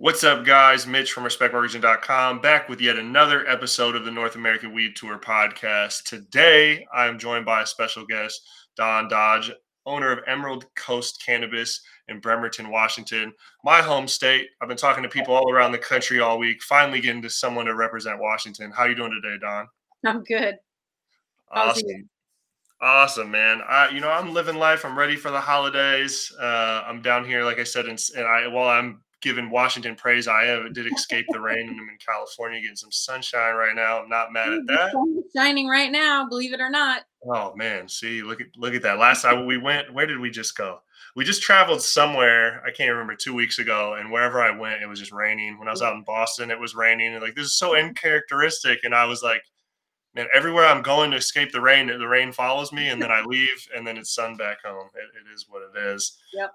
What's up, guys? Mitch from respectmyregion.com back with yet another episode of the North American Weed Tour Podcast. Today, I am joined by a special guest, Dawn Dodge, owner of Emerald Coast Cannabis in Bremerton, Washington, my home state. I've been talking to people all around the country all week, finally getting to someone to represent Washington. How are you doing today, Dawn? I'm good. Awesome. Awesome, man. I'm living life. I'm ready for the holidays. I'm down here, like I said, and while I'm given Washington praise, I did escape the rain, and I'm in California getting some sunshine right now. I'm not mad at that. The sun is shining right now, believe it or not. Oh man, see, look at that. Last time we went, where did we just go? We just traveled somewhere. I can't remember 2 weeks ago, and wherever I went, it was just raining. When I was out in Boston, it was raining, and like this is so uncharacteristic. And I was like, man, everywhere I'm going to escape the rain follows me, and then I leave, and then it's sun back home. It is what it is. Yep.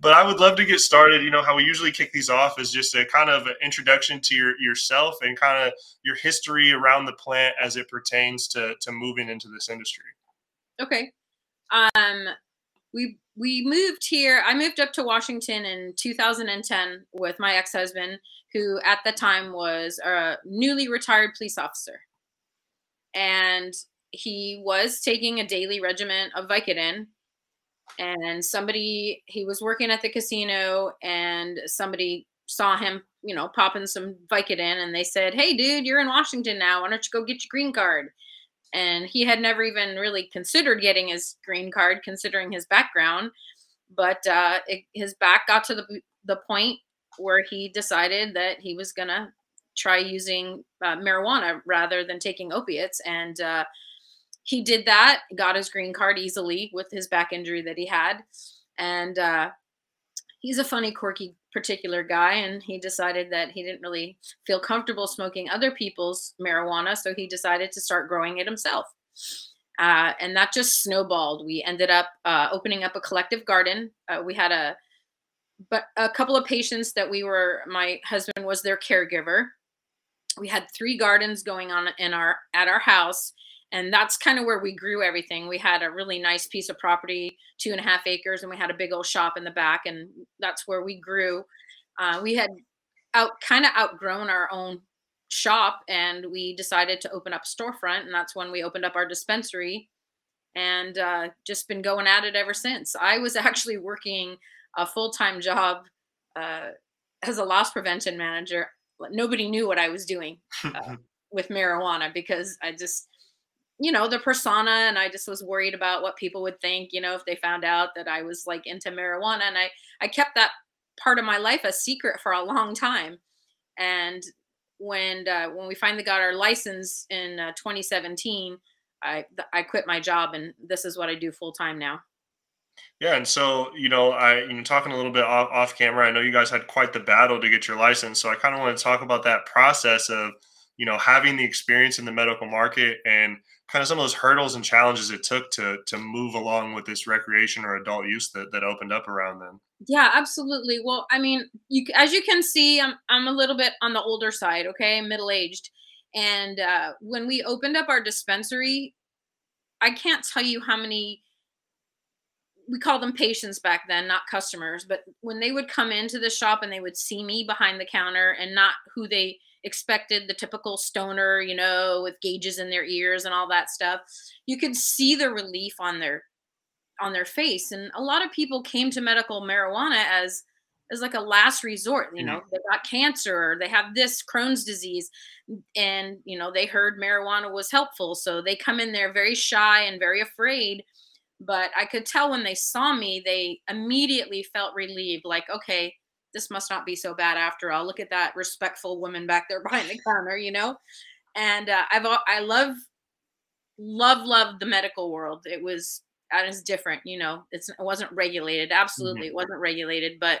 But I would love to get started. You know, how we usually kick these off is just a kind of an introduction to yourself and kind of your history around the plant as it pertains to moving into this industry. Okay. We moved here. I moved up to Washington in 2010 with my ex-husband, who at the time was a newly retired police officer. And he was taking a daily regimen of Vicodin, and he was working at the casino, and somebody saw him, popping some Vicodin, and they said, "Hey dude, you're in Washington now. Why don't you go get your green card?" And he had never even really considered getting his green card, considering his background. But his back got to the point where he decided that he was going to try using marijuana rather than taking opiates. And he did that, got his green card easily with his back injury that he had. And he's a funny, quirky, particular guy. And he decided that he didn't really feel comfortable smoking other people's marijuana. So he decided to start growing it himself. And that just snowballed. We ended up opening up a collective garden. We had a couple of patients that my husband was their caregiver. We had three gardens going on at our house. And that's kind of where we grew everything. We had a really nice piece of property, 2.5 acres, and we had a big old shop in the back. And that's where we grew. We had outgrown our own shop, and we decided to open up a storefront. And that's when we opened up our dispensary, and just been going at it ever since. I was actually working a full-time job as a loss prevention manager. Nobody knew what I was doing with marijuana, because I just, the persona, and I just was worried about what people would think, if they found out that I was like into marijuana. And I kept that part of my life a secret for a long time. And when we finally got our license in 2017, I quit my job, and this is what I do full-time now. Yeah. And so, I'm talking a little bit off camera. I know you guys had quite the battle to get your license. So I kind of want to talk about that process of, having the experience in the medical market and kind of some of those hurdles and challenges it took to move along with this recreation or adult use that opened up around then. Yeah, absolutely. Well, as you can see, I'm a little bit on the older side. Okay. Middle-aged. And when we opened up our dispensary, I can't tell you how many, we called them patients back then, not customers, but when they would come into the shop and they would see me behind the counter and not who they expected, the typical stoner, with gauges in their ears and all that stuff, you could see the relief on their face. And a lot of people came to medical marijuana as like a last resort, they got cancer, or they have this Crohn's disease, and, they heard marijuana was helpful. So they come in there very shy and very afraid. But I could tell when they saw me, they immediately felt relieved. Like, okay, this must not be so bad after all. Look at that respectful woman back there behind the counter, And I love the medical world. It was different, It wasn't regulated. Absolutely, it wasn't regulated. But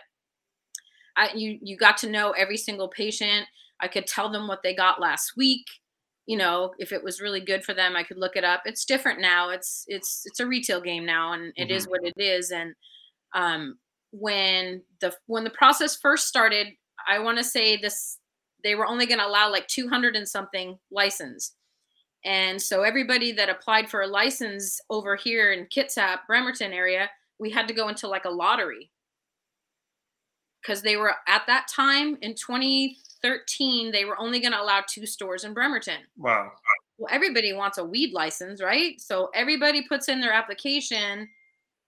you got to know every single patient. I could tell them what they got last week. If it was really good for them, I could look it up. It's different now. It's a retail game now, and it is what it is. And when the process first started, I want to say this, they were only going to allow like 200 and something license. And so everybody that applied for a license over here in Kitsap, Bremerton area, we had to go into like a lottery because they were at that time in 2013, they were only going to allow 2 stores in Bremerton. Wow. Well, everybody wants a weed license, right? So everybody puts in their application,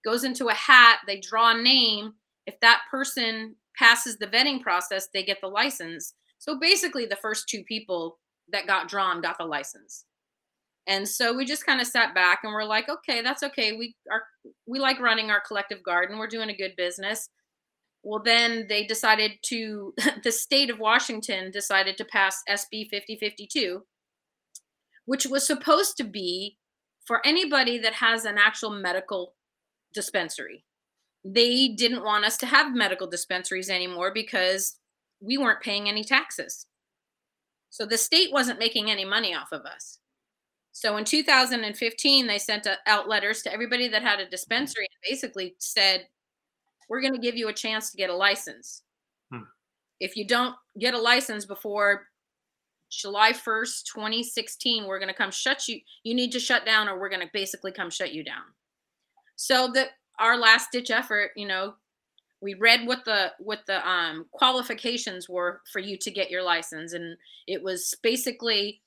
goes into a hat, they draw a name. If that person passes the vetting process, they get the license. So basically the first 2 people that got drawn got the license. And so we just kind of sat back and we're like, okay, that's okay. We like running our collective garden. We're doing a good business. Well, then they decided to, the state of Washington decided to pass SB 5052, which was supposed to be for anybody that has an actual medical dispensary. They didn't want us to have medical dispensaries anymore because we weren't paying any taxes. So the state wasn't making any money off of us. So in 2015, they sent out letters to everybody that had a dispensary and basically said, we're going to give you a chance to get a license. If you don't get a license before July 1st, 2016, we're going to come shut you. You need to shut down or we're going to basically come shut you down. So that our last ditch effort, you know, we read what the qualifications were for you to get your license. And it was basically,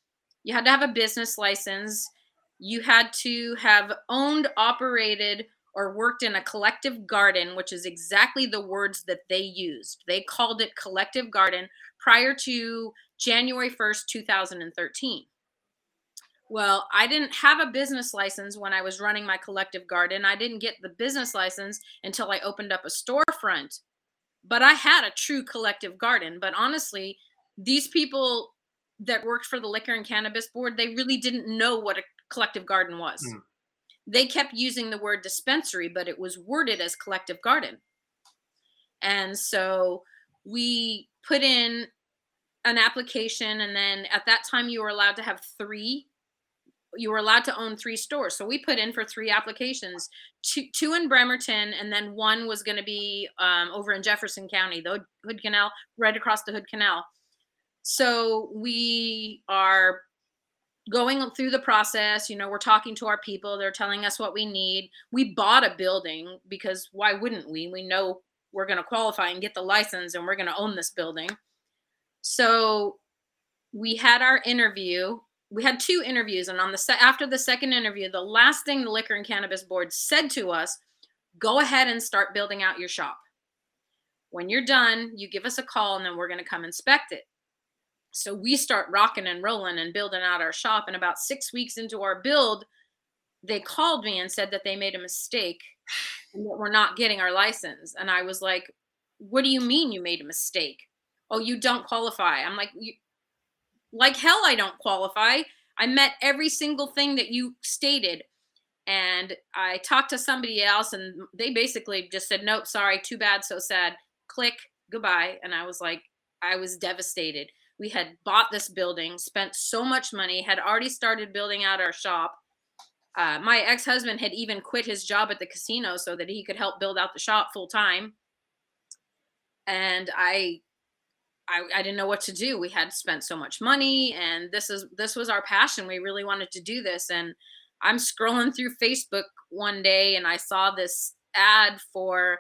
you had to have a business license. You had to have owned, operated, or worked in a collective garden, which is exactly the words that they used. They called it collective garden prior to January 1st, 2013. Well, I didn't have a business license when I was running my collective garden. I didn't get the business license until I opened up a storefront. But I had a true collective garden. But honestly, these people that worked for the Liquor and Cannabis Board, they really didn't know what a collective garden was. Mm. They kept using the word dispensary, but it was worded as collective garden. And so we put in an application, and then at that time you were allowed to have 3. You were allowed to own 3 stores. So we put in for 3 applications, 2 in Bremerton, and then 1 was going to be over in Jefferson County, the Hood Canal, right across the Hood Canal. So we are going through the process, you know, we're talking to our people, they're telling us what we need. We bought a building because why wouldn't we? We know we're going to qualify and get the license and we're going to own this building. So we had our interview. We had 2 interviews, and on the after the second interview, the last thing the Liquor and Cannabis Board said to us, go ahead and start building out your shop. When you're done, you give us a call and then we're going to come inspect it. So we start rocking and rolling and building out our shop. And about 6 weeks into our build, they called me and said that they made a mistake and that we're not getting our license. And I was like, what do you mean you made a mistake? Oh, you don't qualify. I'm like hell, I don't qualify. I met every single thing that you stated. And I talked to somebody else and they basically just said, nope, sorry, too bad, so sad. Click, goodbye. And I was like, I was devastated. We had bought this building, spent so much money, had already started building out our shop. My ex-husband had even quit his job at the casino so that he could help build out the shop full time. And I didn't know what to do. We had spent so much money and this was our passion. We really wanted to do this. And I'm scrolling through Facebook one day and I saw this ad for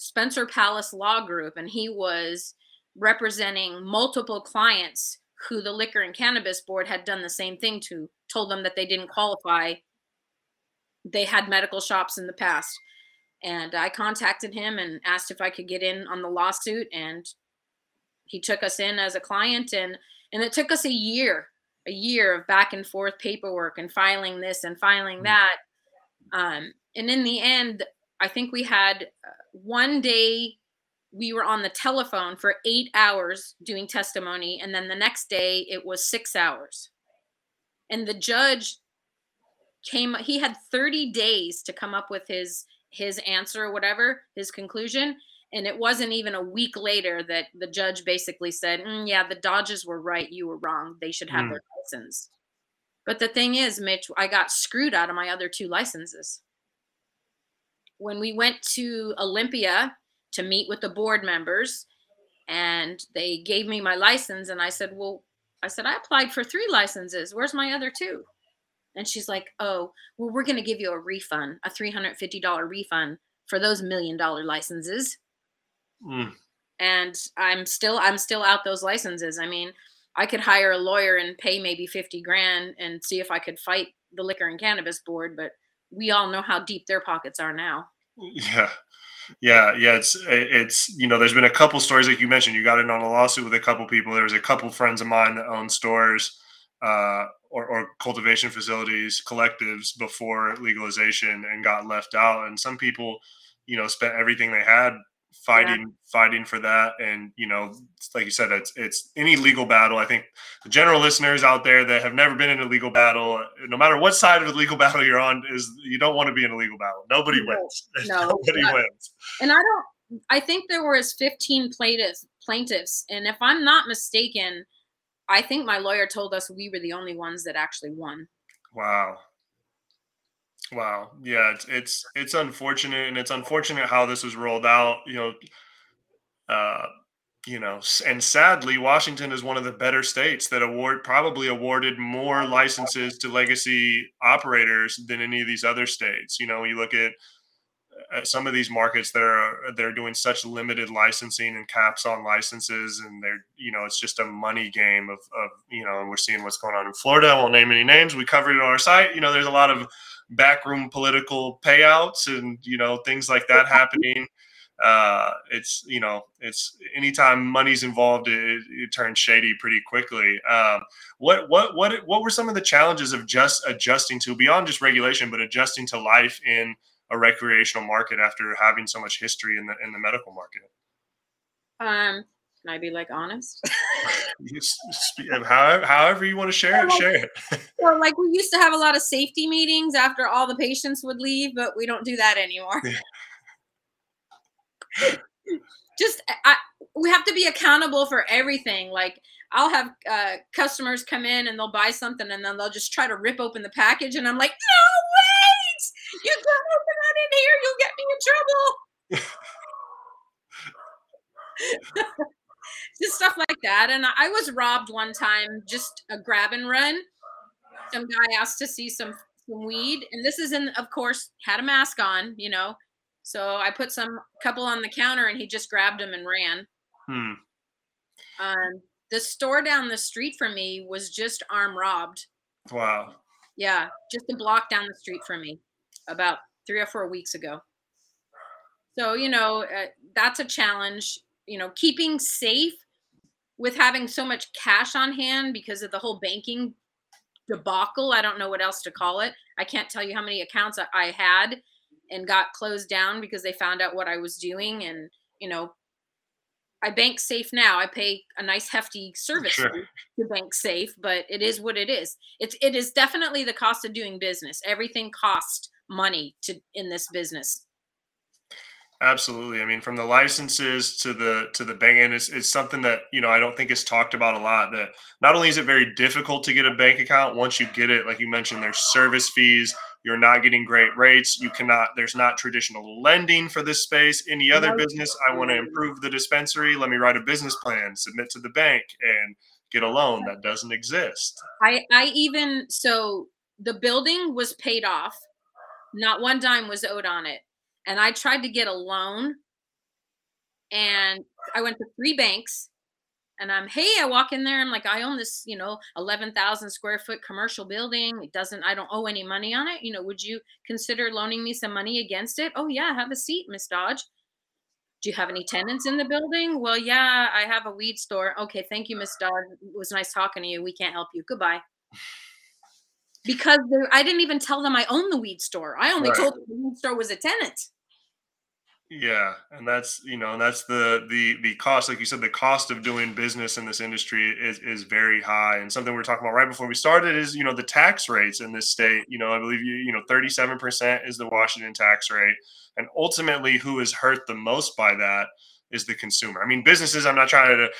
Spencer Palace Law Group, and he was representing multiple clients who the Liquor and Cannabis Board had done the same thing to, told them that they didn't qualify. They had medical shops in the past. And I contacted him and asked if I could get in on the lawsuit. And he took us in as a client. And it took us a year of back and forth paperwork and filing this and filing that. And in the end, I think we had one day we were on the telephone for 8 hours doing testimony. And then the next day it was 6 hours. And the judge came, he had 30 days to come up with his answer or whatever, his conclusion. And it wasn't even a week later that the judge basically said, yeah, the Dodges were right. You were wrong. They should have their license. But the thing is, Mitch, I got screwed out of my other 2 licenses. When we went to Olympia to meet with the board members, and they gave me my license. And I said, I applied for 3 licenses. Where's my other 2? And she's like, oh, well, we're going to give you a refund, a $350 refund for those $1 million licenses. And I'm still out those licenses. I mean, I could hire a lawyer and pay maybe $50,000 and see if I could fight the Liquor and Cannabis Board, but we all know how deep their pockets are now. Yeah. It's, you know, there's been a couple stories, like you mentioned, you got in on a lawsuit with a couple people. There was a couple friends of mine that owned stores, or cultivation facilities, collectives before legalization, and got left out. And some people, you know, spent everything they had fighting for that. And, you know, like you said, it's any legal battle. I think the general listeners out there that have never been in a legal battle, no matter what side of the legal battle you're on, is you don't want to be in a legal battle. Nobody wins. Nobody wins. And I think there was 15 plaintiffs. And if I'm not mistaken, I think my lawyer told us we were the only ones that actually won. Wow. Yeah. It's unfortunate, and it's unfortunate how this was rolled out, and sadly, Washington is one of the better states that probably awarded more licenses to legacy operators than any of these other states. You know, you look at some of these markets that they're doing such limited licensing and caps on licenses, and they're, you know, it's just a money game of, you know, and we're seeing what's going on in Florida. I won't name any names. We covered it on our site. You know, there's a lot of backroom political payouts and, you know, things like that happening. It's anytime money's involved, it turns shady pretty quickly. What were some of the challenges of just adjusting to, beyond just regulation, but adjusting to life in a recreational market after having so much history in the medical market? Can I be like honest? However you want to share it. Well, like, we used to have a lot of safety meetings after all the patients would leave, but we don't do that anymore. Yeah. We have to be accountable for everything. Like, I'll have customers come in and they'll buy something and then they'll just try to rip open the package, and I'm like, no, wait! You can't open that in here. You'll get me in trouble. Just stuff like that. And I was robbed one time, just a grab and run. Some guy asked to see some weed, and this is of course, had a mask on, you know, so I put some couple on the counter and he just grabbed them and ran. The store down the street from me was just armed robbed. Wow. Yeah, just a block down the street from me about 3 or 4 weeks ago. So, you know, that's a challenge. You know, keeping safe with having so much cash on hand because of the whole banking debacle. I don't know what else to call it. I can't tell you how many accounts I had and got closed down because they found out what I was doing. And, you know, I bank safe now. I pay a nice hefty service to bank safe, but it is what it is. It is definitely the cost of doing business. Everything costs money in this business. Absolutely. I mean, from the licenses to the ban, it's something that, you know, I don't think is talked about a lot. That not only is it very difficult to get a bank account, once you get it, like you mentioned, there's service fees. You're not getting great rates. There's not traditional lending for this space. Any other business, I want to improve the dispensary. Let me write a business plan, submit to the bank, and get a loan. That doesn't exist. So the building was paid off. Not one dime was owed on it. And I tried to get a loan, and I went to 3 banks, and I walk in there. I'm like, I own this, you know, 11,000 square foot commercial building. I don't owe any money on it. You know, would you consider loaning me some money against it? Oh yeah. Have a seat, Miss Dodge. Do you have any tenants in the building? Well, yeah, I have a weed store. Okay. Thank you, Miss Dodge. It was nice talking to you. We can't help you. Goodbye. Because I didn't even tell them I own the weed store. I only told them the weed store was a tenant. Yeah. And that's, you know, that's the cost, like you said, the cost of doing business in this industry is very high. And something we were talking about right before we started is, you know, the tax rates in this state. You know, I believe, you know, 37% is the Washington tax rate. And ultimately, who is hurt the most by that is the consumer. I mean, businesses, I'm not trying to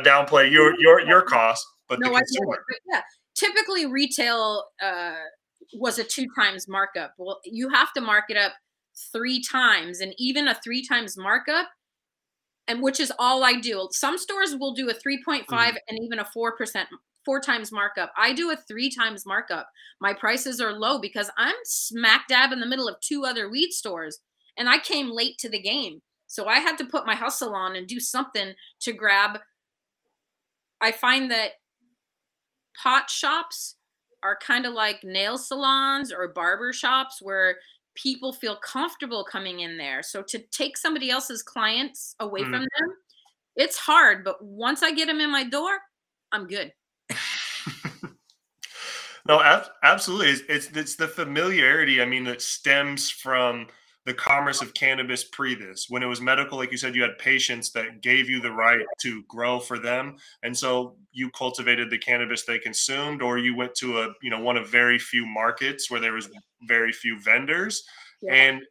downplay your cost, but the consumer. Yeah. Typically retail was a 2 times markup. Well, you have to mark it up 3 times, and even a 3 times markup, and which is all I do. Some stores will do a 3.5 and even a 4%, 4 times markup. I do a 3 times markup. My prices are low because I'm smack dab in the middle of 2 other weed stores, and I came late to the game. So I had to put my hustle on and do something to grab. I find that pot shops are kind of like nail salons or barber shops where people feel comfortable coming in there. So to take somebody else's clients away from them, it's hard. But once I get them in my door, I'm good. No, absolutely. It's the familiarity, I mean, that stems from the commerce of cannabis pre this. When it was medical, like you said, you had patients that gave you the right to grow for them. And so you cultivated the cannabis they consumed, or you went to a, you know, one of very few markets where there was very few vendors. Yeah. And,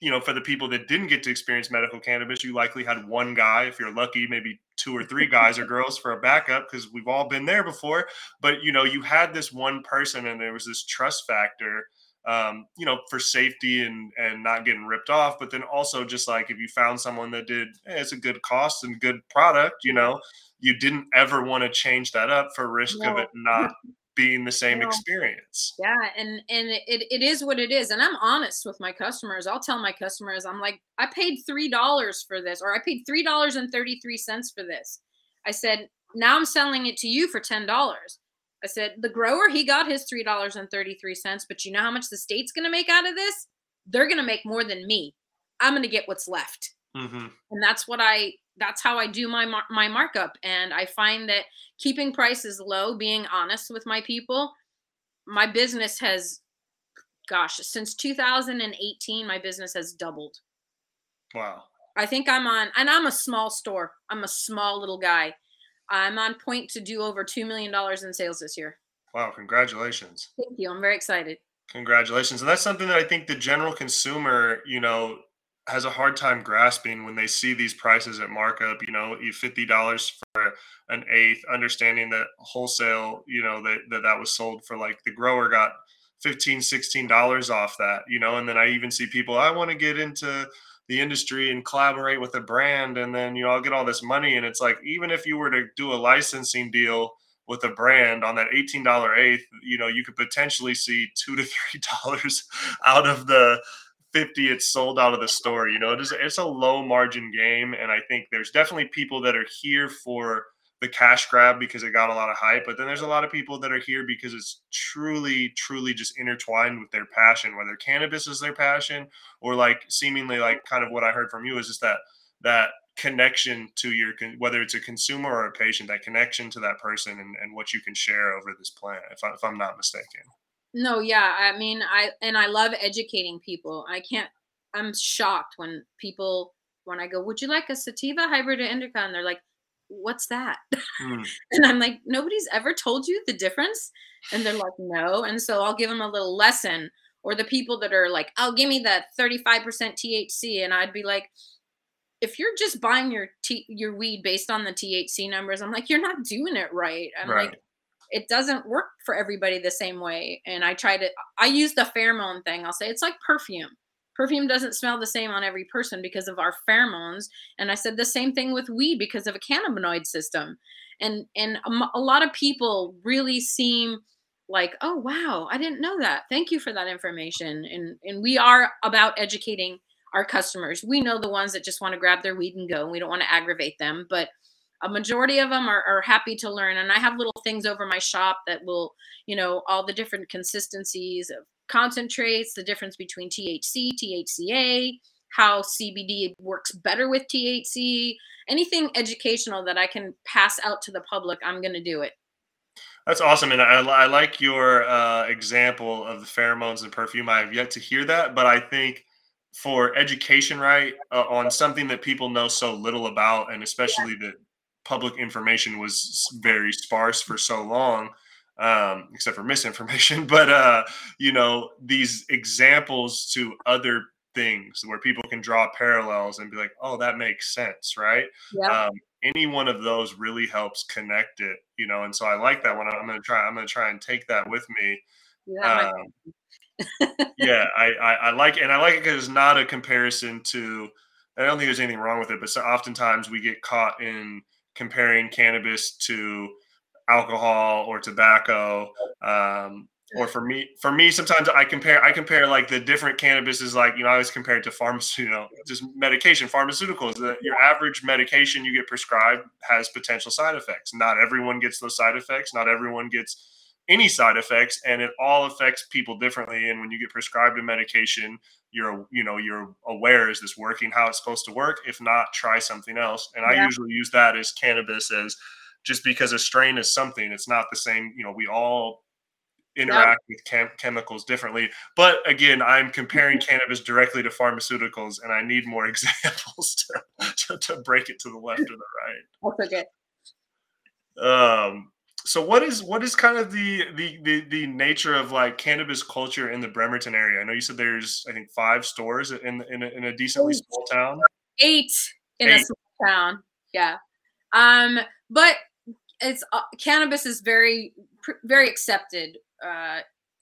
you know, for the people that didn't get to experience medical cannabis, you likely had one guy, if you're lucky, maybe two or three guys or girls for a backup, because we've all been there before. But, you know, you had this one person and there was this trust factor, you know, for safety and not getting ripped off. But then also just like if you found someone that did, hey, it's a good cost and good product, you know, you didn't ever want to change that up for risk of it not being the same experience. Yeah. And it is what it is. And I'm honest with my customers. I'll tell my customers, I'm like, I paid $3 for this, or I paid $3.33 for this. I said, now I'm selling it to you for $10. I said, the grower, he got his $3.33, but you know how much the state's going to make out of this? They're going to make more than me. I'm going to get what's left. Mm-hmm. And that's how I do my markup. And I find that keeping prices low, being honest with my people, my business has, since 2018, my business has doubled. Wow. I think I'm a small store. I'm a small little guy. I'm on point to do over $2 million in sales this year. Wow, congratulations. Thank you. I'm very excited. Congratulations. And that's something that I think the general consumer, you know, has a hard time grasping when they see these prices at markup, you know, $50 for an eighth, understanding that wholesale, you know, that was sold for, like, the grower got $15, $16 off that, you know. And then I even see people, I want to get into the industry and collaborate with a brand, and then, you know, I'll get all this money. And it's like, even if you were to do a licensing deal with a brand on that $18 eighth, you know, you could potentially see $2 to $3 out of the 50 it's sold out of the store. You know, it's a low margin game. And I think there's definitely people that are here for the cash grab because it got a lot of hype, but then there's a lot of people that are here because it's truly, truly just intertwined with their passion, whether cannabis is their passion or, like, seemingly, like, kind of what I heard from you is just that connection to your, whether it's a consumer or a patient, that connection to that person and what you can share over this planet, if I'm not mistaken. No. Yeah. I mean, I love educating people. I'm shocked when I go, would you like a sativa, hybrid, or indica? And they're like, what's that? And I'm like, nobody's ever told you the difference? And they're like, no. And so I'll give them a little lesson. Or the people that are like, oh, give me that 35% THC. And I'd be like, if you're just buying your weed based on the THC numbers, I'm like, you're not doing it right. Like, it doesn't work for everybody the same way. And I use the pheromone thing. I'll say it's like perfume. Perfume doesn't smell the same on every person because of our pheromones. And I said the same thing with weed because of a cannabinoid system. And a lot of people really seem like, oh, wow, I didn't know that. Thank you for that information. And we are about educating our customers. We know the ones that just want to grab their weed and go, and we don't want to aggravate them. But a majority of them are happy to learn. And I have little things over my shop that will, you know, all the different consistencies of concentrates, the difference between THC, THCA, how CBD works better with THC, anything educational that I can pass out to the public, I'm going to do it. That's awesome. And I like your example of the pheromones and perfume. I have yet to hear that, but I think for education, on something that people know so little about, and especially that public information was very sparse for so long, except for misinformation, but, you know, these examples to other things where people can draw parallels and be like, oh, that makes sense. Right. Yeah. Any one of those really helps connect it, you know? And so I like that one. I'm going to try and take that with me. Yeah. I like it. And I like it because it's not a comparison to, I don't think there's anything wrong with it, but so oftentimes we get caught in comparing cannabis to alcohol or tobacco, Or for me, sometimes I compare like the different cannabis is like, you know, I always compare it to just medication, pharmaceuticals. Your average medication you get prescribed has potential side effects. Not everyone gets those side effects. Not everyone gets any side effects, and it all affects people differently. And when you get prescribed a medication, you're aware, is this working how it's supposed to work? If not, try something else. And I usually use that as cannabis, as just because a strain is something, it's not the same. You know, we all interact with chemicals differently. But again, I'm comparing cannabis directly to pharmaceuticals, and I need more examples to break it to the left or the right. That's okay. So what is kind of the nature of like cannabis culture in the Bremerton area? I know you said there's, I think, 5 stores in a decently small town. 8 in a small town. Yeah. But it's cannabis is very, very accepted.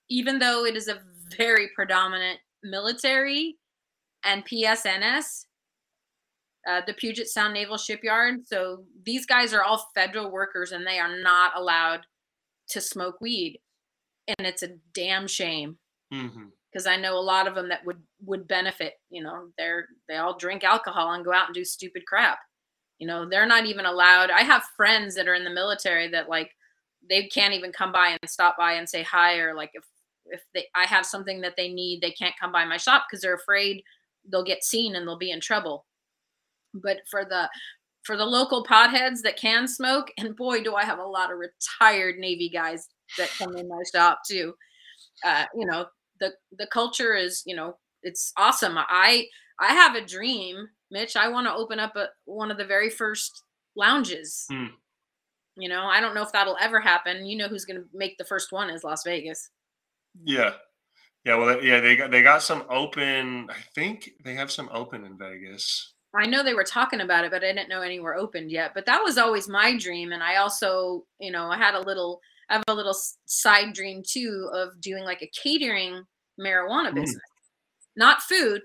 Even though it is a very predominant military and PSNS, the Puget Sound Naval Shipyard. So these guys are all federal workers, and they are not allowed to smoke weed. And it's a damn shame, because I know a lot of them that would benefit. You know, they all drink alcohol and go out and do stupid crap. You know, they're not even allowed. I have friends that are in the military that like, they can't even come by and stop by and say hi, or like if I have something that they need, they can't come by my shop because they're afraid they'll get seen and they'll be in trouble. But for the local potheads that can smoke, and boy, do I have a lot of retired Navy guys that come in my shop too. You know, the culture is, you know, it's awesome. I have a dream, Mitch. I want to open up one of the very first lounges. Mm. You know, I don't know if that'll ever happen. You know, who's going to make the first one is Las Vegas. Yeah. Yeah. Well, yeah, they got some open. I think they have some open in Vegas. I know they were talking about it, but I didn't know any were opened yet. But that was always my dream. And I also, you know, I have a little side dream too of doing like a catering marijuana business, not food.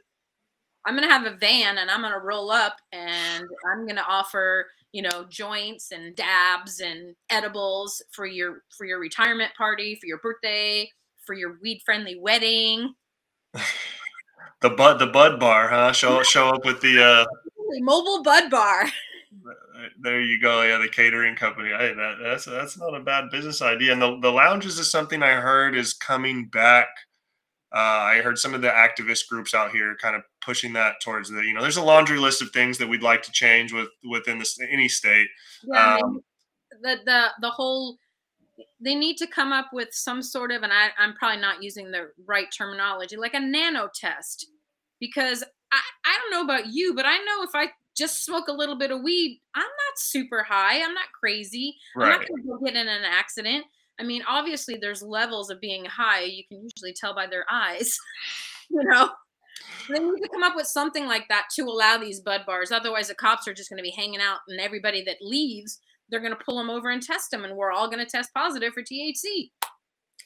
I'm going to have a van, and I'm going to roll up, and I'm going to offer, you know, joints and dabs and edibles for your retirement party, for your birthday, for your weed friendly wedding. The bud bar, huh? Show up with the mobile bud bar. There you go. Yeah, the catering company. Hey, that's not a bad business idea. And the lounges is something I heard is coming back. I heard some of the activist groups out here kind of pushing that towards the. You know, there's a laundry list of things that we'd like to change within any state. Yeah, the whole. They need to come up with some sort of, and I'm probably not using the right terminology, like a nano test, because I don't know about you, but I know if I just smoke a little bit of weed, I'm not super high. I'm not crazy. Right. I'm not going to get in an accident. I mean, obviously there's levels of being high. You can usually tell by their eyes, you know, they need to come up with something like that to allow these bud bars. Otherwise the cops are just going to be hanging out, and everybody that leaves, they're going to pull them over and test them, and we're all going to test positive for THC.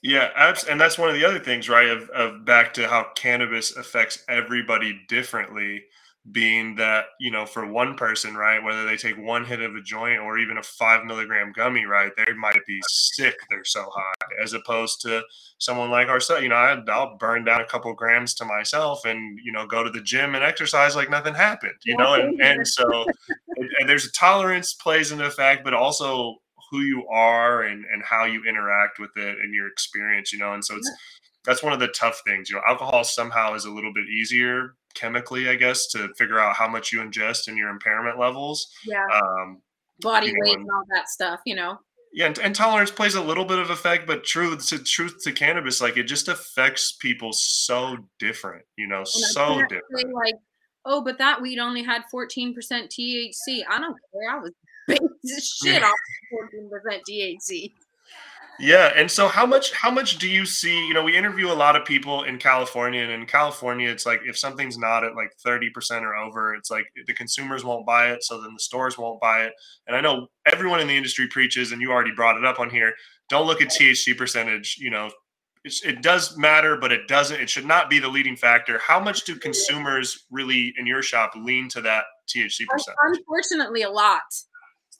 Yeah, and that's one of the other things, right, of back to how cannabis affects everybody differently, being that, you know, for one person, right, whether they take one hit of a joint or even a 5 milligram gummy, right, they might be sick, they're so high, as opposed to someone like ourselves. You know, I'll burn down a couple grams to myself and, you know, go to the gym and exercise like nothing happened, you know, and so and there's a tolerance plays into effect, but also who you are and how you interact with it and your experience, you know, and so that's one of the tough things, you know, alcohol somehow is a little bit easier chemically, I guess, to figure out how much you ingest and your impairment levels. Yeah. Body weight and all that stuff, you know. Yeah, and tolerance plays a little bit of effect, but truth to cannabis, like it just affects people so different, you know, and so different. Like, oh, but that weed only had 14% THC. I don't care. I was baked as shit off 14% THC. Yeah. And so how much do you see, you know, we interview a lot of people in California, and in California, it's like, if something's not at like 30% or over, it's like the consumers won't buy it. So then the stores won't buy it. And I know everyone in the industry preaches, and you already brought it up on here, don't look at THC percentage, you know, it does matter, but it should not be the leading factor. How much do consumers really in your shop lean to that THC percentage? Unfortunately, a lot.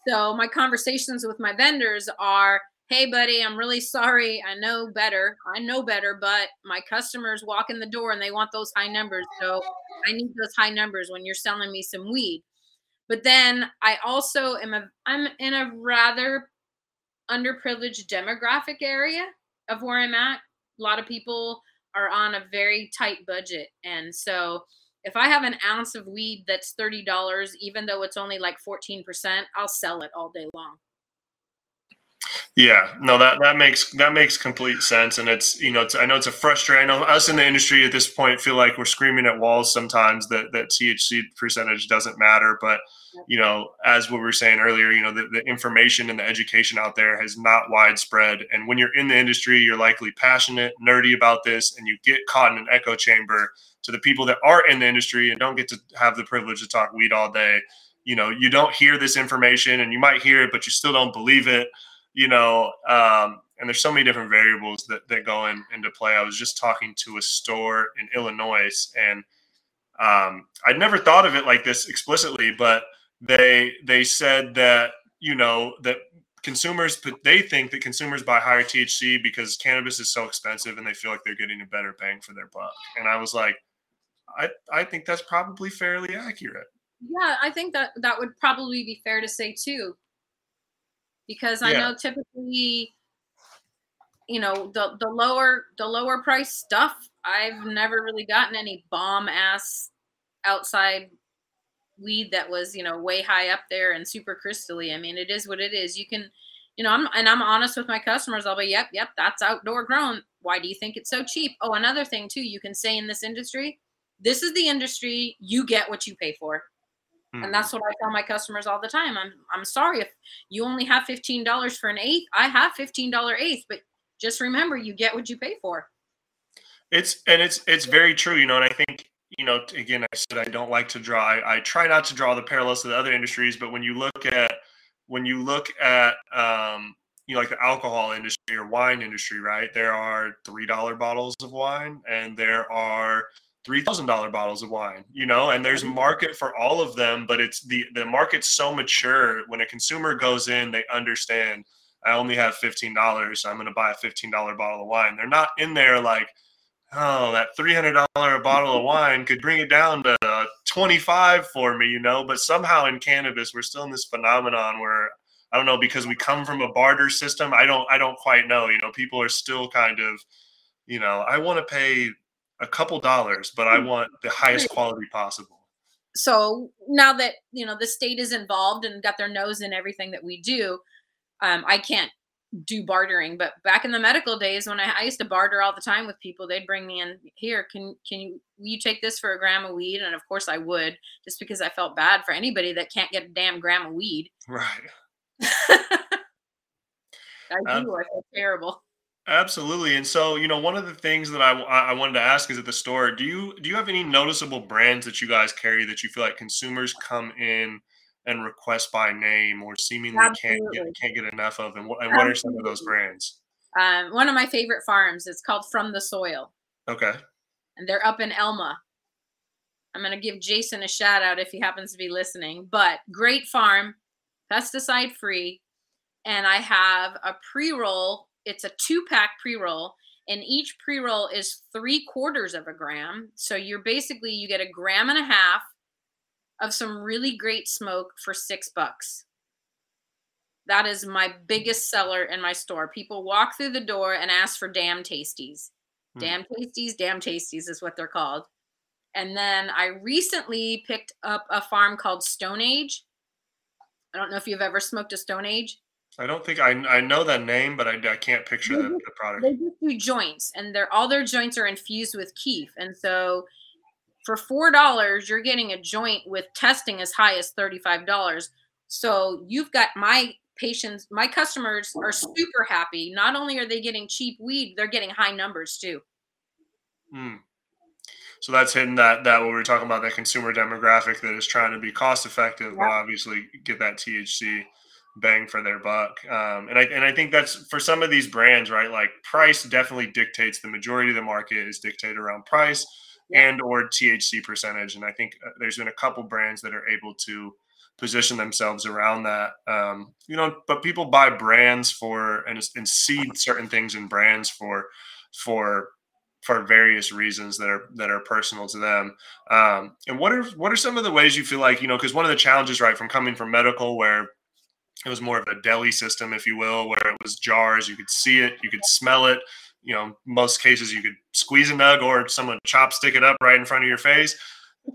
So my conversations with my vendors are, hey, buddy, I'm really sorry. I know better, but my customers walk in the door and they want those high numbers. So I need those high numbers when you're selling me some weed. But then I also am I'm in a rather underprivileged demographic area of where I'm at. A lot of people are on a very tight budget. And so if I have an ounce of weed that's $30, even though it's only like 14%, I'll sell it all day long. Yeah, no, that makes complete sense. And it's, you know, I know it's a frustrating, I know us in the industry at this point feel like we're screaming at walls sometimes that THC percentage doesn't matter. But, you know, as what we were saying earlier, you know, the information and the education out there has not widespread. And when you're in the industry, you're likely passionate, nerdy about this, and you get caught in an echo chamber to the people that are in the industry and don't get to have the privilege to talk weed all day. You know, you don't hear this information, and you might hear it, but you still don't believe it. You know, and there's so mmany different variables that go into play. I was just talking to a store in Illinois, and I'd never thought of it like this explicitly, but they said that, you know, that consumers, they think that consumers buy higher THC because cannabis is so expensive and they feel like they're getting a better bang for their buck. And I was like, I think that's probably fairly accurate. Yeah, I think that would probably be fair to say too. Because I know typically, you know, the lower price stuff, I've never really gotten any bomb ass outside weed that was, you know, way high up there and super crystally. I mean, it is what it is. You can, you know, I'm honest with my customers. I'll be, yep, that's outdoor grown. Why do you think it's so cheap? Oh, another thing too, you can say in this industry, this is the industry, you get what you pay for. And that's what I tell my customers all the time. I'm sorry if you only have $15 for an eighth. I have $15 eighth, but just remember, you get what you pay for. It's very true, you know. And I think, you know, again, I said I don't like to draw. I try not to draw the parallels to the other industries, but when you look at you know, like the alcohol industry or wine industry, right? There are $3 bottles of wine, and there are $3,000 bottles of wine, you know, and there's a market for all of them, but it's the market's so mature. When a consumer goes in, they understand I only have $15, so I'm going to buy a $15 bottle of wine. They're not in there like, oh, that $300 bottle of wine could bring it down to $25 for me, you know, but somehow in cannabis, we're still in this phenomenon where, I don't know, because we come from a barter system. I don't quite know, you know, people are still kind of, you know, I want to pay a couple dollars, but I want the highest quality possible. So now that, you know, the state is involved and got their nose in everything that we do, I can't do bartering, but back in the medical days when I used to barter all the time with people, they'd bring me in here. Can you take this for a gram of weed? And of course I would, just because I felt bad for anybody that can't get a damn gram of weed. Right. I feel terrible. Absolutely. And so, you know, one of the things that I wanted to ask is at the store, do you have any noticeable brands that you guys carry that you feel like consumers come in and request by name or seemingly can't get enough of? And what are some of those brands? One of my favorite farms is called From the Soil. Okay. And they're up in Elma. I'm going to give Jason a shout out if he happens to be listening, but great farm, pesticide free. And I have a pre-roll. It's a 2-pack pre-roll, and each pre-roll is 3/4 of a gram. So you're basically, you get 1.5 grams of some really great smoke for $6. That is my biggest seller in my store. People walk through the door and ask for damn tasties. Damn tasties is what they're called. And then I recently picked up a farm called Stone Age. I don't know if you've ever smoked a Stone Age. I don't think I know that name, but I can't picture the product. They just do joints, and all their joints are infused with Keef. And so for $4, you're getting a joint with testing as high as $35. So you've got my customers are super happy. Not only are they getting cheap weed, they're getting high numbers too. Mm. So that's hitting that what we were talking about, that consumer demographic that is trying to be cost effective, while obviously get that THC bang for their buck. And I think that's for some of these brands, right? Like price definitely dictates, the majority of the market is dictated around price and or THC percentage. And I think there's been a couple brands that are able to position themselves around that. But people buy brands for and seed certain things in brands for various reasons that are personal to them. And what are some of the ways you feel like, because one of the challenges, right, from coming from medical, where it was more of a deli system, if you will, where it was jars, you could see it, you could smell it. Most cases you could squeeze a nug or someone chopstick it up right in front of your face.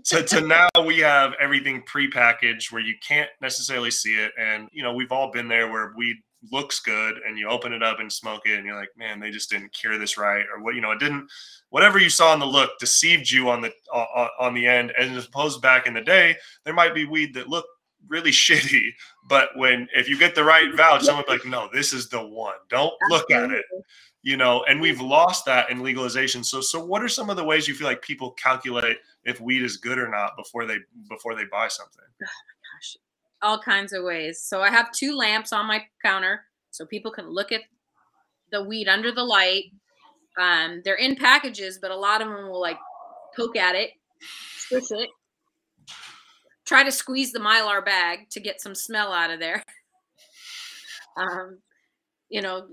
So to now we have everything prepackaged where you can't necessarily see it. And, we've all been there where weed looks good and you open it up and smoke it and you're like, man, they just didn't cure this right. Or whatever you saw in the look deceived you on the end. And as opposed back in the day, there might be weed that looked really shitty, but if you get the right vouch, someone's like, no, this is the one. Don't look at it. And we've lost that in legalization. So what are some of the ways you feel like people calculate if weed is good or not before they buy something? Oh my gosh, all kinds of ways. So I have two lamps on my counter so people can look at the weed under the light. They're in packages, but a lot of them will poke at it, squish it, try to squeeze the Mylar bag to get some smell out of there.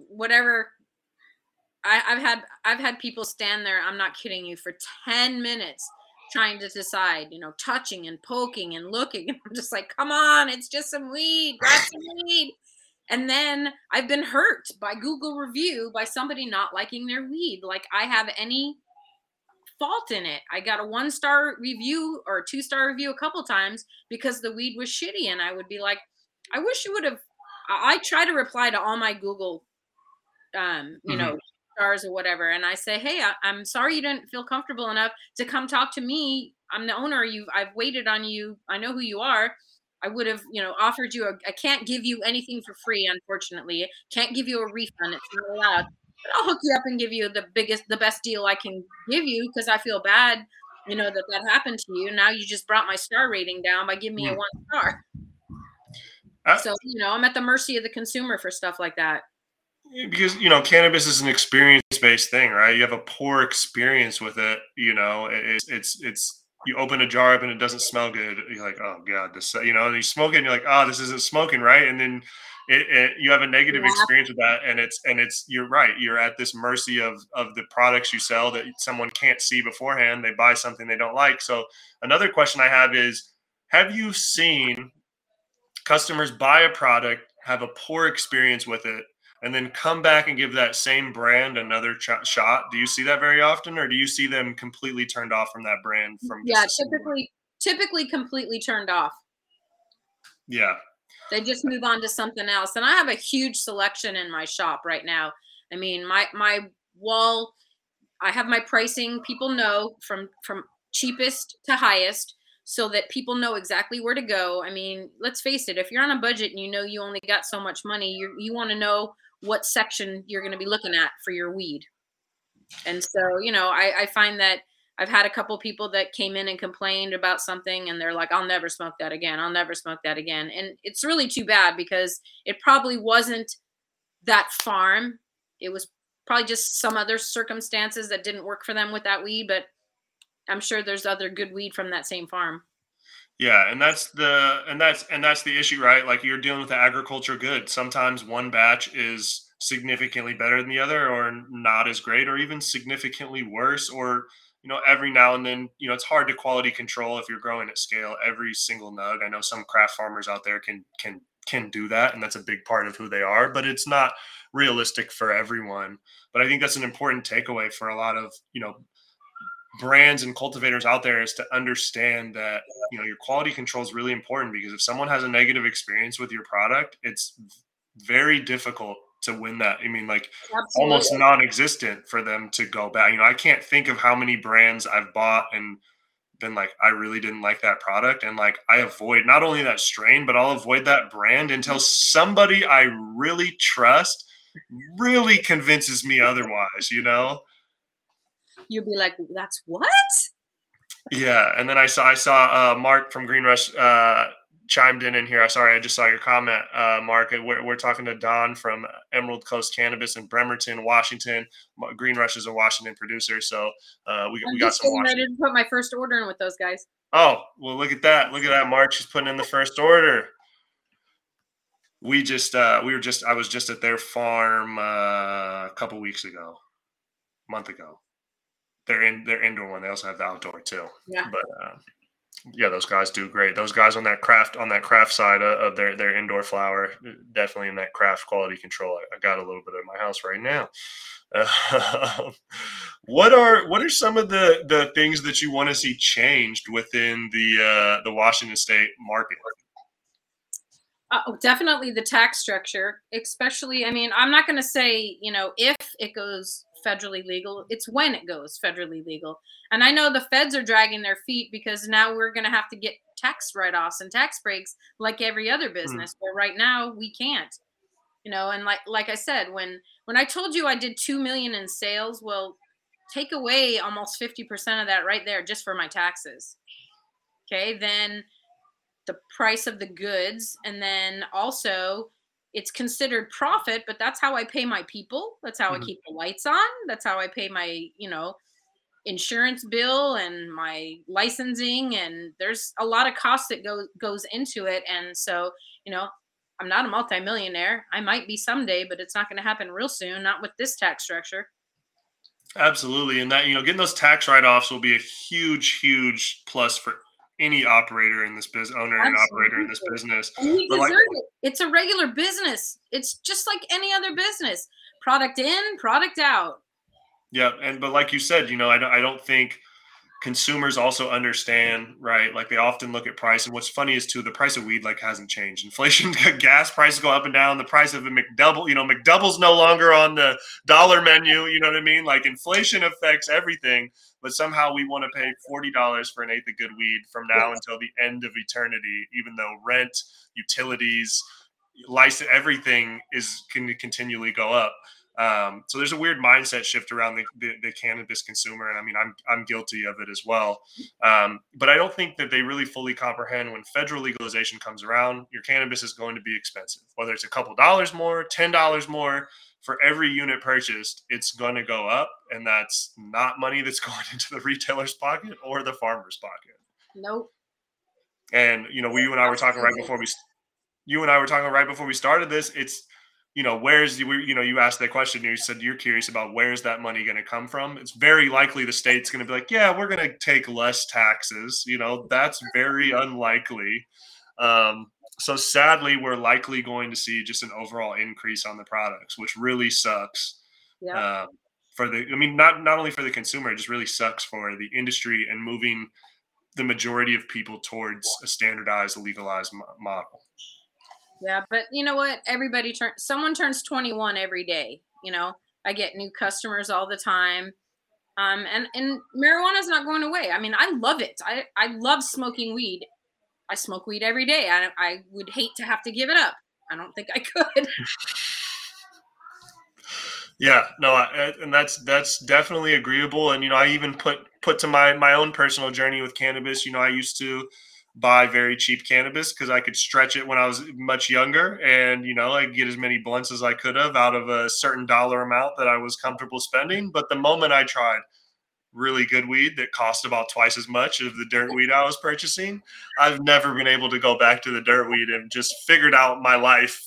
Whatever. I've had people stand there, I'm not kidding you, for 10 minutes trying to decide, touching and poking and looking. And I'm just like, come on, it's just some weed, grab some weed. And then I've been hurt by Google review by somebody not liking their weed. Like I have any fault in it. I got a 1-star review or a 2-star review a couple times because the weed was shitty. And I would be like, I wish you would have, I try to reply to all my Google, stars or whatever. And I say, hey, I'm sorry you didn't feel comfortable enough to come talk to me. I'm the owner. I've waited on you. I know who you are. I would have, offered you I can't give you anything for free. Unfortunately, can't give you a refund. It's not allowed, but I'll hook you up and give you the best deal I can give you. Cause I feel bad, that happened to you. Now you just brought my star rating down by giving me a 1-star. So I'm at the mercy of the consumer for stuff like that. Because, cannabis is an experience-based thing, right? You have a poor experience with it. It's you open a jar up and it doesn't smell good. You're like, oh God, this, and you smoke it and you're like, oh, this isn't smoking, right? And then you have a negative experience with that. And you're right. You're at this mercy of the products you sell that someone can't see beforehand. They buy something they don't like. So another question I have is, have you seen customers buy a product, have a poor experience with it, and then come back and give that same brand another shot? Do you see that very often, or do you see them completely turned off from that brand? Typically completely turned off. Yeah. They just move on to something else. And I have a huge selection in my shop right now. I mean, my wall, I have my pricing. People know from cheapest to highest, so that people know exactly where to go. I mean, let's face it, if you're on a budget and you only got so much money, you want to know what section you're going to be looking at for your weed. And so, I find that I've had a couple people that came in and complained about something and they're like, I'll never smoke that again. I'll never smoke that again. And it's really too bad because it probably wasn't that farm. It was probably just some other circumstances that didn't work for them with that weed, but I'm sure there's other good weed from that same farm. Yeah. And that's the issue, right? Like you're dealing with the agriculture good. Sometimes one batch is significantly better than the other or not as great, or even significantly worse, or, every now and then, it's hard to quality control if you're growing at scale, every single nug. I know some craft farmers out there can do that. And that's a big part of who they are, but it's not realistic for everyone. But I think that's an important takeaway for a lot of, brands and cultivators out there, is to understand that your quality control is really important, because if someone has a negative experience with your product, it's very difficult to win that. I mean, Absolutely. Almost non-existent for them to go back. I can't think of how many brands I've bought and been like, I really didn't like that product, and I avoid not only that strain, but I'll avoid that brand until somebody I really trust really convinces me otherwise. You'll be like, that's what? Yeah. And then I saw Mark from Green Rush chimed in here. Sorry, I just saw your comment, Mark. We're talking to Dawn from Emerald Coast Cannabis in Bremerton, Washington. Green Rush is a Washington producer. So we got some Washington. I didn't put my first order in with those guys. Oh, well, look at that. Look at that. Mark, she's putting in the first order. We just, I was just at their farm a couple weeks ago, a month ago. Their indoor one. They also have the outdoor too. Yeah. But yeah, those guys do great. Those guys on that craft side of their indoor flower, definitely in that craft quality control. I got a little bit at my house right now. What are some of the things that you want to see changed within the Washington State market? Definitely the tax structure, especially. I mean, I'm not going to say, if it goes federally legal, it's when it goes federally legal. And I know the feds are dragging their feet because now we're going to have to get tax write-offs and tax breaks like every other business. But right now we can't, and like I said, when I told you I did $2 million in sales, well, take away almost 50% of that right there just for my taxes. Okay. Then the price of the goods. And then also it's considered profit, but that's how I pay my people. That's how I keep the lights on. That's how I pay my, insurance bill and my licensing. And there's a lot of cost that goes into it. And so, I'm not a multimillionaire. I might be someday, but it's not going to happen real soon. Not with this tax structure. Absolutely. And that, getting those tax write-offs will be a huge, huge plus for any operator in this business, owner Absolutely. And operator in this business. And we deserve it. It's a regular business. It's just like any other business. Product in, product out. Yeah. But like you said, I don't think consumers also understand, right? Like they often look at price. And what's funny is too, the price of weed, hasn't changed. Inflation, gas prices go up and down. The price of a McDouble, McDouble's no longer on the dollar menu. You know what I mean? Inflation affects everything, but somehow we want to pay $40 for an eighth of good weed from now until the end of eternity, even though rent, utilities, license, everything can continually go up. So there's a weird mindset shift around the cannabis consumer. And I mean, I'm guilty of it as well. But I don't think that they really fully comprehend when federal legalization comes around, your cannabis is going to be expensive, whether it's a couple dollars more, $10 more for every unit purchased, it's going to go up. And that's not money that's going into the retailer's pocket or the farmer's pocket. Nope. And, you and I were talking right before we started this. It's, you asked that question. You said you're curious about where's that money going to come from. It's very likely the state's going to be like, yeah, we're going to take less taxes. That's very unlikely. So sadly, we're likely going to see just an overall increase on the products, which really sucks. Yeah. Not only for the consumer, it just really sucks for the industry and moving the majority of people towards a standardized, legalized model. Yeah, but you know what? Someone turns 21 every day. I get new customers all the time. And marijuana is not going away. I mean, I love it. I love smoking weed. I smoke weed every day. I would hate to have to give it up. I don't think I could. Yeah, no, and that's definitely agreeable. And I even put to my own personal journey with cannabis. I used to buy very cheap cannabis because I could stretch it when I was much younger. And, I'd get as many blunts as I could have out of a certain dollar amount that I was comfortable spending. But the moment I tried really good weed that cost about twice as much of the dirt weed I was purchasing, I've never been able to go back to the dirt weed and just figured out my life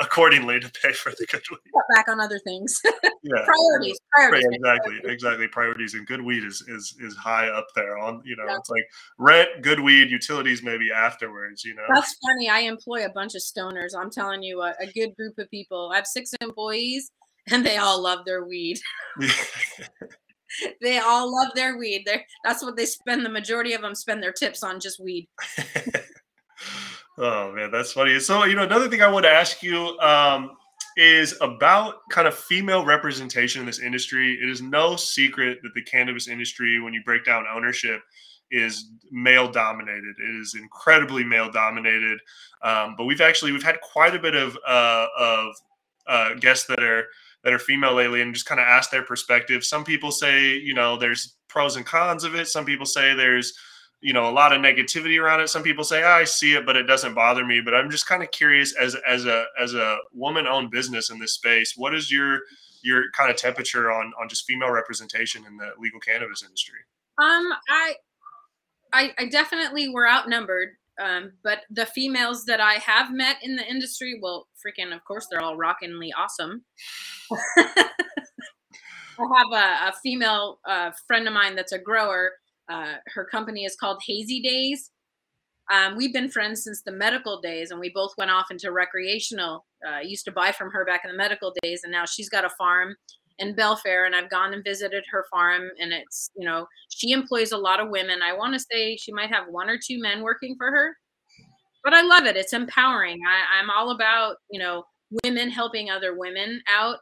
accordingly to pay for the good weed. Cut back on other things. Yeah. Priorities. Exactly. Priorities and good weed is high up there on, yeah. It's like rent, good weed, utilities, maybe afterwards, That's funny. I employ a bunch of stoners. I'm telling you, a good group of people. I have 6 employees and they all love their weed. They all love their weed. That's what they spend. The majority of them spend their tips on just weed. Oh, man, that's funny. So, another thing I want to ask you is about kind of female representation in this industry. It is no secret that the cannabis industry, when you break down ownership, is male dominated. It is incredibly male dominated. But we've had quite a bit of guests that are female lately and just kind of ask their perspective. Some people say, there's pros and cons of it. Some people say there's, a lot of negativity around it. Some people say, I see it, but it doesn't bother me. But I'm just kind of curious as a woman owned business in this space, what is your kind of temperature on just female representation in the legal cannabis industry? I definitely were outnumbered. But the females that I have met in the industry, well, freaking, of course, they're all rockin'ly awesome. I have a female friend of mine that's a grower. Her company is called Hazy Days. We've been friends since the medical days, and we both went off into recreational. I used to buy from her back in the medical days, and now she's got a farm in Belfair, and I've gone and visited her farm, and it's, you know, she employs a lot of women. I want to say she might have one or two men working for her, but I love it. It's empowering. I'm all about, you know, women helping other women out.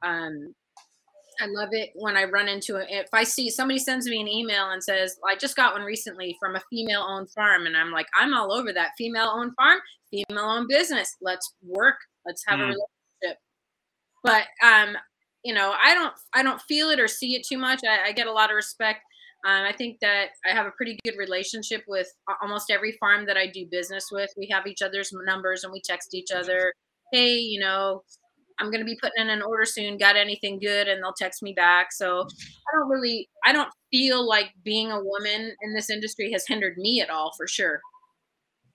I love it when I run into it. If I see somebody sends me an email and says, I just got one recently from a female owned farm. And I'm like, I'm all over that female owned farm, female owned business. Let's work. Let's have a relationship. But, you know, I don't feel it or see it too much. I get a lot of respect. I think that I have a pretty good relationship with almost every farm that I do business with. We have each other's numbers and we text each other. Hey, you know, I'm going to be putting in an order soon. Got anything good? And they'll text me back. So I don't feel like being a woman in this industry has hindered me at all, for sure.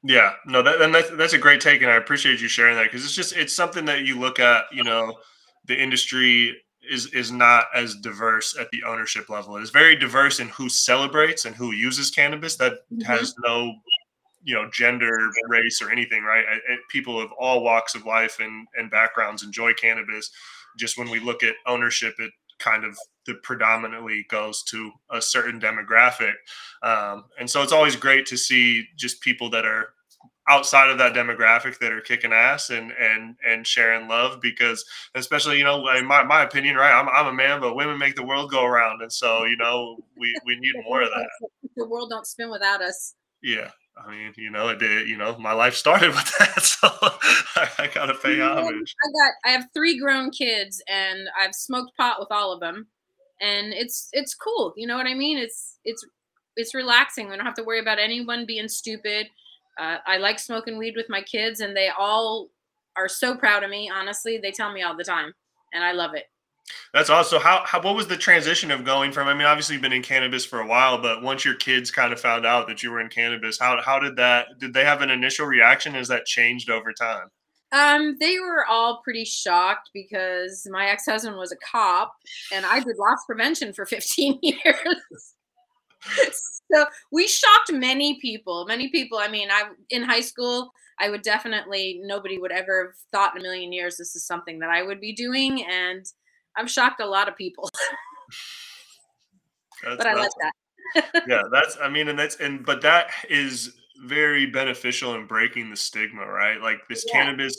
Yeah, no, that's a great take. And I appreciate you sharing that, because it's something that you look at, you know, the industry is not as diverse at the ownership level. It is very diverse in who celebrates and who uses cannabis. That has no, you know, gender, race, or anything, right? People of all walks of life and backgrounds enjoy cannabis. Just when we look at ownership, it kind of predominantly goes to a certain demographic. And so it's always great to see just people that are outside of that demographic that are kicking ass and sharing love, because especially, you know, in my opinion, right, I'm a man, but women make the world go around. And so, you know, we need more of that. The world don't spin without us. Yeah. I mean, you know, it did, you know, my life started with that. So I got to pay homage. I have 3 grown kids, and I've smoked pot with all of them. And it's cool. You know what I mean? It's relaxing. We don't have to worry about anyone being stupid. I like smoking weed with my kids, and they all are so proud of me. Honestly, they tell me all the time, and I love it. That's also how what was the transition of going from, I mean, obviously you've been in cannabis for a while, but once your kids kind of found out that you were in cannabis, did they have an initial reaction? Has that changed over time? They were all pretty shocked, because my ex-husband was a cop and I did loss prevention for 15 years. So we shocked many people. I mean, in high school, I would definitely, nobody would ever have thought in a million years this is something that I would be doing. And I've shocked a lot of people, but I like that. Yeah, but that is very beneficial in breaking the stigma, right? Like this cannabis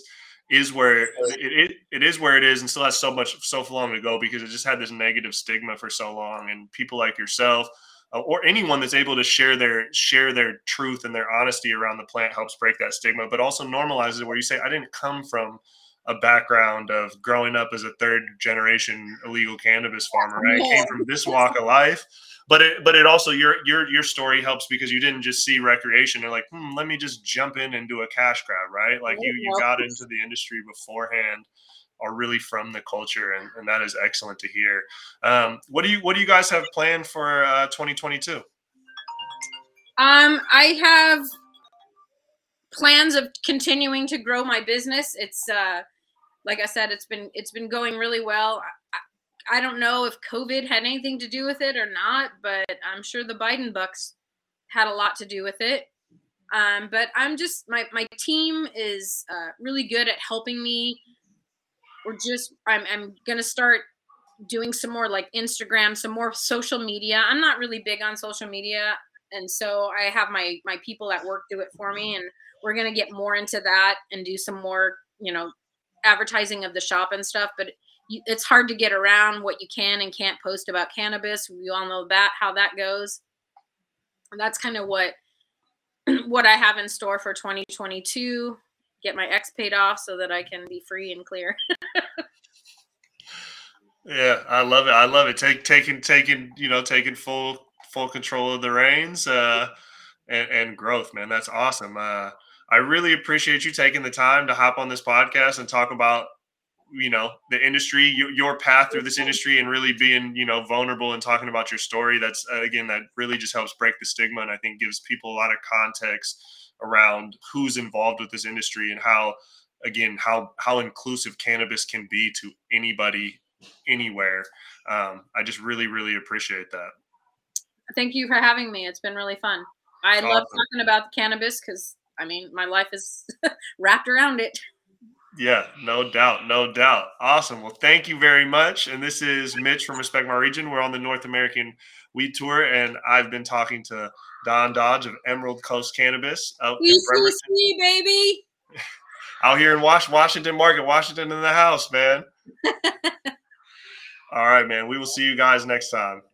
is where it is where it is, and still has so long to go, because it just had this negative stigma for so long. And people like yourself, or anyone that's able to share their truth and their honesty around the plant, helps break that stigma, but also normalizes it, where you say, I didn't come from a background of growing up as a 3rd generation illegal cannabis farmer, right? I came from this walk of life, but it also, your story helps, because you didn't just see recreation. They're like, let me just jump in and do a cash grab, right? Like you got into the industry beforehand, are really from the culture. And that is excellent to hear. What do you guys have planned for 2022? I have plans of continuing to grow my business. It's like I said, it's been going really well. I don't know if COVID had anything to do with it or not, but I'm sure the Biden bucks had a lot to do with it. But I'm just, my team is really good at helping me. We're just, I'm gonna start doing some more like Instagram, some more social media. I'm not really big on social media, and so I have my people at work do it for me, and we're going to get more into that and do some more, you know, advertising of the shop and stuff. But it's hard to get around what you can and can't post about cannabis. We all know that, how that goes. And that's kind of what I have in store for 2022. Get my ex paid off so that I can be free and clear. Yeah, I love it. Taking full control of the reins and growth, man. That's awesome. I really appreciate you taking the time to hop on this podcast and talk about you know, the industry, your path through this industry, and really being, you know, vulnerable and talking about your story. That's again, that really just helps break the stigma. And I think gives people a lot of context around who's involved with this industry and how, again, how inclusive cannabis can be to anybody, anywhere. I just really, really appreciate that. Thank you for having me. It's been really fun. I awesome. Love talking about cannabis because, I mean, my life is wrapped around it. Yeah, no doubt. No doubt. Awesome. Well, thank you very much. And this is Mitch from Respect My Region. We're on the North American Weed Tour, and I've been talking to Dawn Dodge of Emerald Coast Cannabis out in Bremerton. ECC, baby. Out here in Washington Market. Washington in the house, man. All right, man. We will see you guys next time.